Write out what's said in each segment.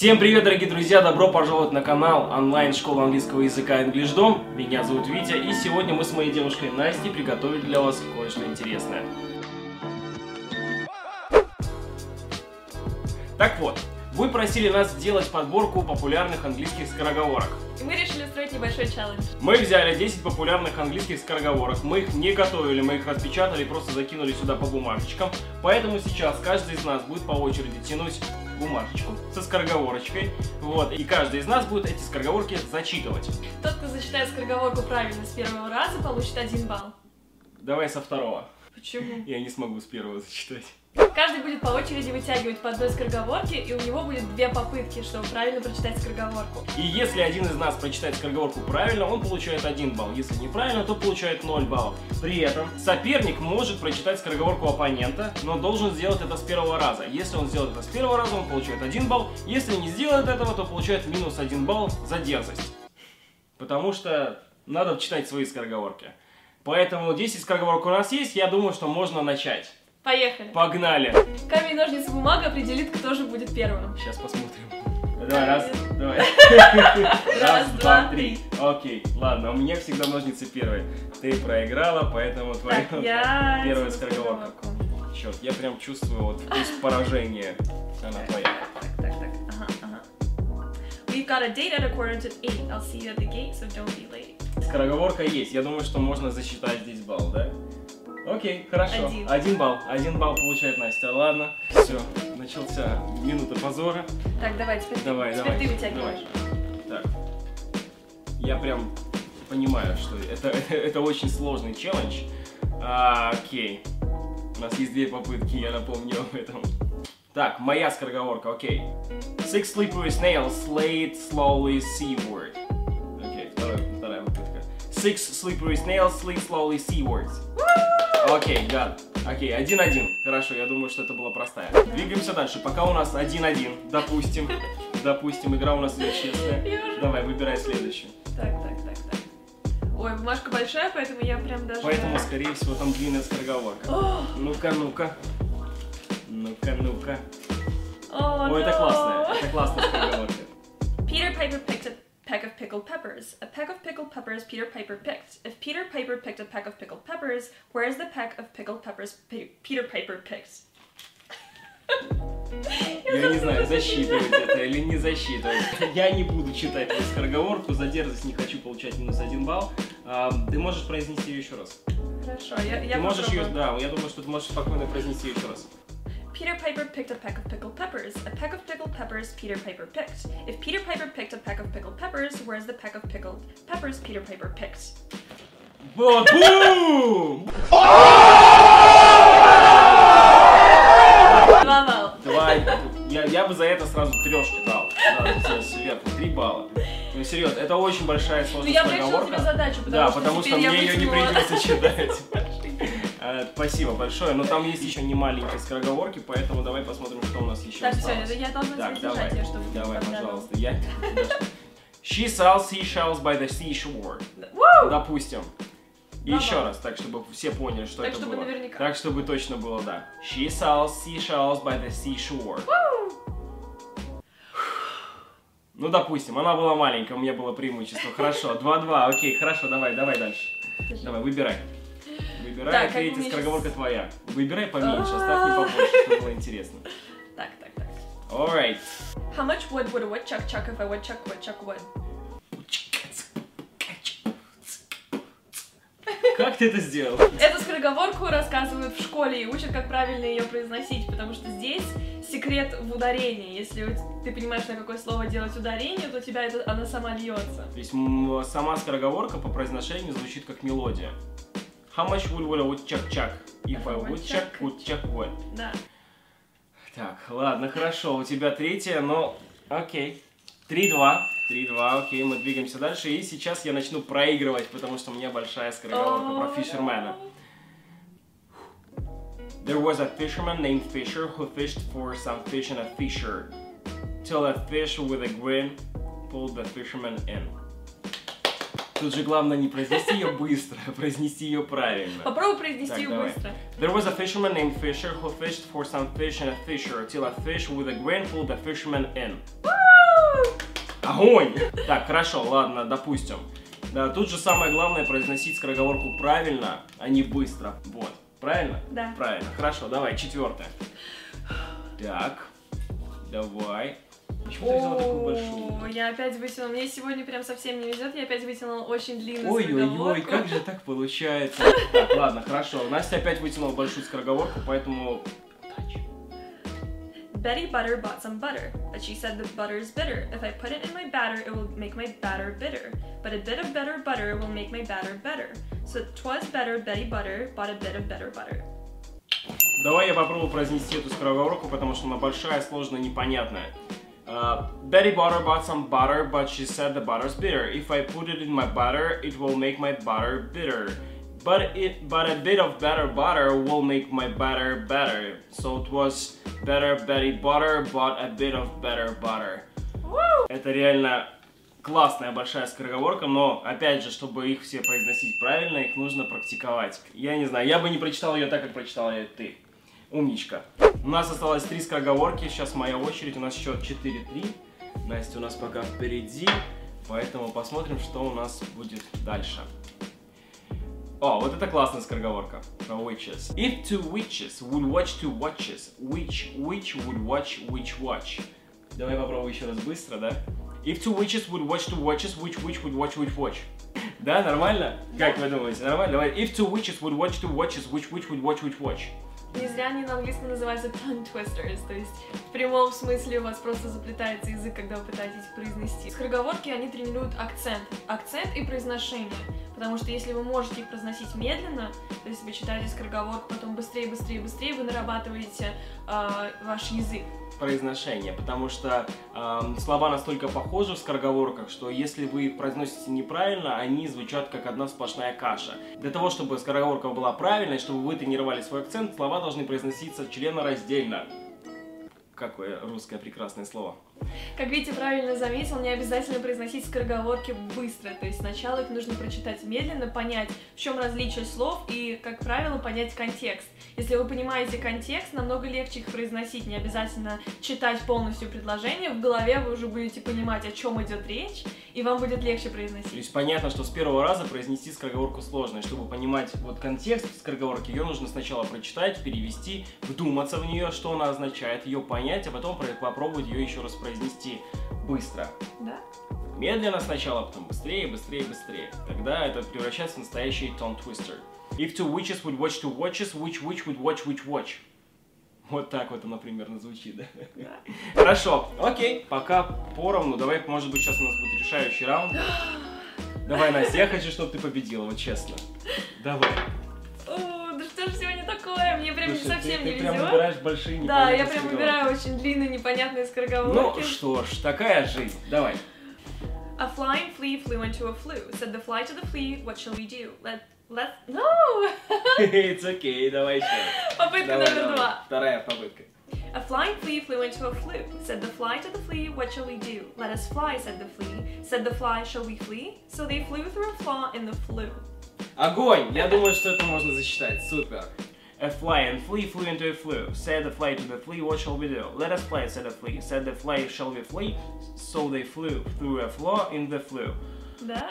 Всем привет, дорогие друзья! Добро пожаловать на канал онлайн-школы английского языка EnglishDom. Меня зовут Витя, и сегодня мы с моей девушкой Настей приготовили для вас кое-что интересное. Так вот, вы просили нас сделать подборку популярных английских скороговорок. И мы решили устроить небольшой челлендж. Мы взяли 10 популярных английских скороговорок, мы их не готовили, мы их распечатали, просто закинули сюда по бумажечкам. Поэтому сейчас каждый из нас будет по очереди тянуть бумажечку со скороговорочкой, вот, и каждый из нас будет эти скороговорки зачитывать. Тот, кто зачитает скороговорку правильно с первого раза, получит 1 балл. Давай со второго. Почему? Я не смогу с первого зачитать. Каждый будет по очереди вытягивать по одной скороговорке, и у него будет 2 попытки, чтобы правильно прочитать скороговорку. И если один из нас прочитает скороговорку правильно, он получает 1 балл. Если неправильно, то получает 0 баллов. При этом соперник может прочитать скороговорку оппонента, но должен сделать это с первого раза. Если он сделает это с первого раза, он получает 1 балл. Если не сделает этого, то получает минус 1 балл за дерзость. Потому что надо читать свои скороговорки. Поэтому 10 скороговорок у нас есть, я думаю, что можно начать. Поехали. Погнали. Камень, ножницы, бумага определит, кто же будет первым. Сейчас посмотрим. Давай, раз, давай. Раз, два, три. Окей, ладно, у меня всегда ножницы первые. Ты проиграла, поэтому твоя первая скороговорка. Черт, я прям чувствую вот вкус поражения. Она твоя. Так, ага. We've got a date at 7:15. I'll see you at the gate, so don't be late. Скороговорка есть, я думаю, что можно засчитать здесь балл, да? Окей, хорошо. 1 балл. 1 балл получает Настя. Ладно, все, начался минута позора. Так, давай, теперь ты вытягиваешь. Так, я прям понимаю, что это очень сложный челлендж. Окей, у нас есть 2 попытки, я напомню об этом. Так, моя скороговорка, окей. 6 slippery snails slid slowly seaward. Окей, вторая попытка. 6 slippery snails slid slowly seaward. Окей, да. Окей, 1-1. Хорошо, я думаю, что это была простая. Двигаемся дальше. Пока у нас 1-1. Допустим. Допустим, игра у нас идет честная. Давай, выбирай следующую. Так. Ой, бумажка большая, поэтому я прям даже... Поэтому, скорее всего, там длинная скороговорка. Ну-ка. Ой, это классная скороговорка. Peter Piper picked a peck of pickled peppers. A peck of pickled peppers Peter Piper picked. If Peter Piper picked a peck of pickled peppers, where's the peck of pickled peppers Peter Piper picked? Я не знаю, засчитывать это или не засчитывать. Я не буду читать эту скороговорку, за дерзость не хочу получать минус 1 балл. Ты можешь произнести ее еще раз. Хорошо, я можешь ее, да, я думаю, что ты можешь спокойно произнести ее еще раз. Peter Piper picked a peck of pickled peppers. A peck of pickled peppers Peter Piper picked. If Peter Piper picked a peck of pickled peppers, where's the peck of pickled peppers Peter Piper picked? Бум! 2 балла. Я бы за это сразу 3 дал. Сразу 3 балла. Ну серьезно, это очень большая сложная скороговорка. Да, потому что мне ее не придется читать. Спасибо большое, но там есть еще не маленькие скороговорки, поэтому давай посмотрим, что у нас еще так, осталось. Все, я должна так, давай, ее, чтобы давай, пожалуйста, я... She sells seashells by the seashore. Допустим. И еще раз, так, чтобы все поняли, что так, это было. Наверняка. Так, чтобы точно было, да. She sells seashells by the seashore. Ну, допустим, она была маленькая, у меня было преимущество. Хорошо, 2-2, окей, хорошо, давай дальше. Давай, выбирай. Выбирай, ответь, скороговорка твоя. Выбирай поменьше, оставь не побольше, чтобы было интересно. Так. Alright. How much wood would a woodchuck chuck if a woodchuck would chuck wood? Как ты это сделал? Эту скороговорку рассказывают в школе и учат, как правильно ее произносить, потому что здесь секрет в ударении. Если ты понимаешь, на какое слово делать ударение, то у тебя она сама льется. То есть сама скороговорка по произношению звучит как мелодия. How much would I would chuck chuck? If I would chuck would chuck would. Да. Так, ладно, хорошо, у тебя 3-я, но... Окей. 3-2, окей, мы двигаемся дальше. И сейчас я начну проигрывать, потому что у меня большая скороговорка про фишермена. There was a fisherman named Fisher who fished for some fish in a fissure. Till a fish with a grin pulled the fisherman in. Тут же главное не произнести ее быстро, а произнести ее правильно. Попробуй произнести ее быстро. There was a fisherman named Fisher who fished for some fish in a fissure till a fish with a grin pulled the fisherman in. Огонь! Так, хорошо, ладно, допустим. Да, тут же самое главное произносить скороговорку правильно, а не быстро. Вот. Правильно? Да. Правильно. Хорошо, давай, четвертое. Так. Давай. Почему ты взяла такую большую? Я опять вытянула. Мне сегодня прям совсем не везет. Я опять вытянула очень длинную скороговорку. Ой-ой-ой, как же так получается? Так, ладно, хорошо. Настя опять вытянула большую скороговорку, поэтому... Betty Butter bought some butter, but she said the butter is bitter. If I put it in my batter, it will make my batter bitter. But a bit of better butter will make my batter better. So 'twas better Betty Butter bought a bit of better butter. Давай я попробую произнести эту скороговорку, потому что она большая, сложная, непонятная. Betty Butter bought some butter, but she said the butter's bitter. If I put it in my batter, it will make my batter bitter. But a bit of better butter will make my batter better. So 'twas better Betty Butter bought a bit of better butter. Это реально классная большая скороговорка, но опять же, чтобы их все произносить правильно, их нужно практиковать. Я не знаю, я бы не прочитал ее так, как прочитала ее ты. Умничка. У нас осталось 3 скороговорки, сейчас моя очередь, у нас счет 4-3. Настя у нас пока впереди, поэтому посмотрим, что у нас будет дальше. О, вот это классная скороговорка про witches. If two witches would watch two watches, which witch would watch which watch? Давай попробуем еще раз быстро, да? If two witches would watch two watches, which witch would watch which watch? Да, нормально? Как вы думаете, нормально? Давай. If two witches would watch two watches, which witch would watch which watch? Не зря они на английском называются tongue twisters, то есть в прямом смысле у вас просто заплетается язык, когда вы пытаетесь произнести. Скороговорки, они тренируют акцент. Акцент и произношение. Потому что если вы можете их произносить медленно, то есть вы читаете скороговорку, потом быстрее, быстрее, быстрее, вы нарабатываете ваш язык. Произношение, потому что слова настолько похожи в скороговорках, что если вы их произносите неправильно, они звучат как одна сплошная каша. Для того, чтобы скороговорка была правильной, чтобы вы тренировали свой акцент, слова должны произноситься членораздельно. Какое русское прекрасное слово. Как Витя правильно заметил, не обязательно произносить скороговорки быстро. То есть сначала их нужно прочитать медленно, понять, в чем различие слов и, как правило, понять контекст. Если вы понимаете контекст, намного легче их произносить. Не обязательно читать полностью предложение. В голове вы уже будете понимать, о чем идет речь, и вам будет легче произносить. То есть понятно, что с первого раза произнести скороговорку сложно. И чтобы понимать вот контекст скороговорки, ее нужно сначала прочитать, перевести, вдуматься в нее, что она означает, ее понять, а потом попробовать ее еще раз произнести быстро. Да. Медленно сначала, потом быстрее, быстрее, быстрее. Тогда это превращается в настоящий tongue-twister. If two witches would watch two watches, which witch would watch which watch? Вот так вот оно примерно звучит, да? Да. Хорошо, окей, пока поровну. Давай, может быть, сейчас у нас будет решающий раунд. Давай, Настя, я хочу, чтобы ты победила, вот честно. Давай. Мне прям слушай, совсем ты не везет. Ты прям выбираешь большие непонятные. Да, я прям выбираю очень длинные непонятные скороговорки. Ну что ж, такая жизнь. Давай. A flying flea flew into a flue. Said the fly to the flea, what shall we do? Let's... No! It's okay, давай еще. Попытка номер 2. Вторая попытка. A flying flea flew into a flue. Said the fly to the flea, what shall we do? Let us fly, said the flea. Said the fly, shall we flee? So they flew through a flaw in the flue. Огонь! Я думаю, что это можно засчитать. Супер. A fly and flea flew into a flue. Said the fly to the flea, what shall we do? Let us fly, said the flea. Said the fly, shall we flee? So they flew through a flaw in the flue. Да?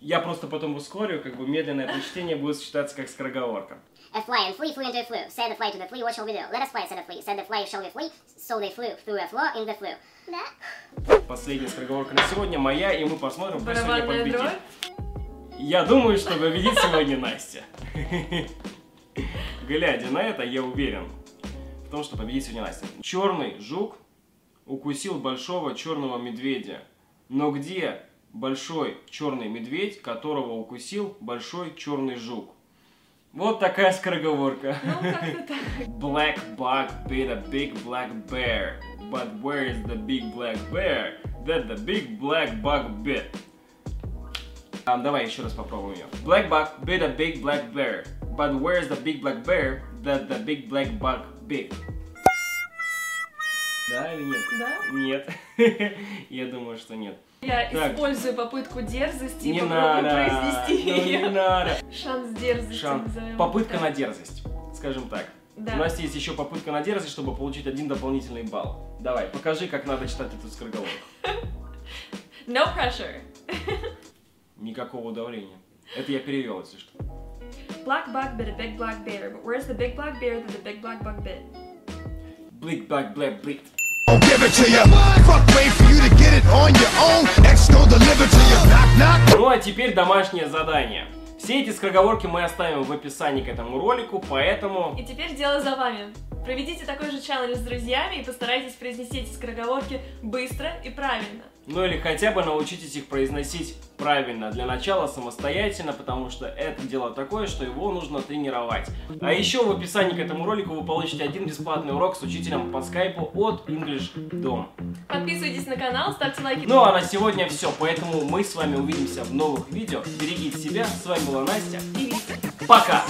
Я просто потом ускорю, как бы медленное прочтение будет считаться как скороговорка. A fly and flea flew into a flue. Said the fly to the flea, what shall we do? Let us fly, said the flea. Said the fly, shall we flee? So they flew through a flaw in the flue. Да? Последняя скороговорка на сегодня моя, и мы посмотрим, кто сегодня победит. Я думаю, что победит сегодня Настя. Глядя на это, я уверен в том, что победит сегодня Настя. Черный жук укусил большого черного медведя. Но где большой черный медведь, которого укусил большой черный жук? Вот такая скороговорка. Ну, как-то так. Black bug bit a big black bear. But where is the big black bear that the big black bug bit? Давай еще раз попробуем ее. Black bug bit a big black bear. But where's the big black bear that the big black bug bit? Да или нет? Да? Нет. Я думаю, что нет. Я так. Использую попытку дерзости и попробую произнести ее. Не надо. Шанс дерзости. Попытка на дерзость, скажем так. Да. У нас есть еще попытка на дерзость, чтобы получить 1 дополнительный балл. Давай, покажи, как надо читать эту скороговорку. No pressure. Никакого давления. Это я перевел, если что. Black bug bit, a big black bear. But where's the big black bear that the big black bug bit? Bleak, black, black, bleak. I'll give it to you. Fuck, wait for you to get it on your own. Exco deliver to you. Knock, knock. Ну а теперь домашнее задание. Все эти скороговорки мы оставим в описании к этому ролику, поэтому... И теперь дело за вами. Проведите такой же челлендж с друзьями и постарайтесь произнести эти скороговорки быстро и правильно. Ну или хотя бы научитесь их произносить правильно. Для начала самостоятельно, потому что это дело такое, что его нужно тренировать. А еще в описании к этому ролику вы получите один бесплатный урок с учителем по скайпу от EnglishDom. Подписывайтесь на канал, ставьте лайки. Ну а на сегодня все, поэтому мы с вами увидимся в новых видео. Берегите себя, с вами была Настя. И Витя. Пока!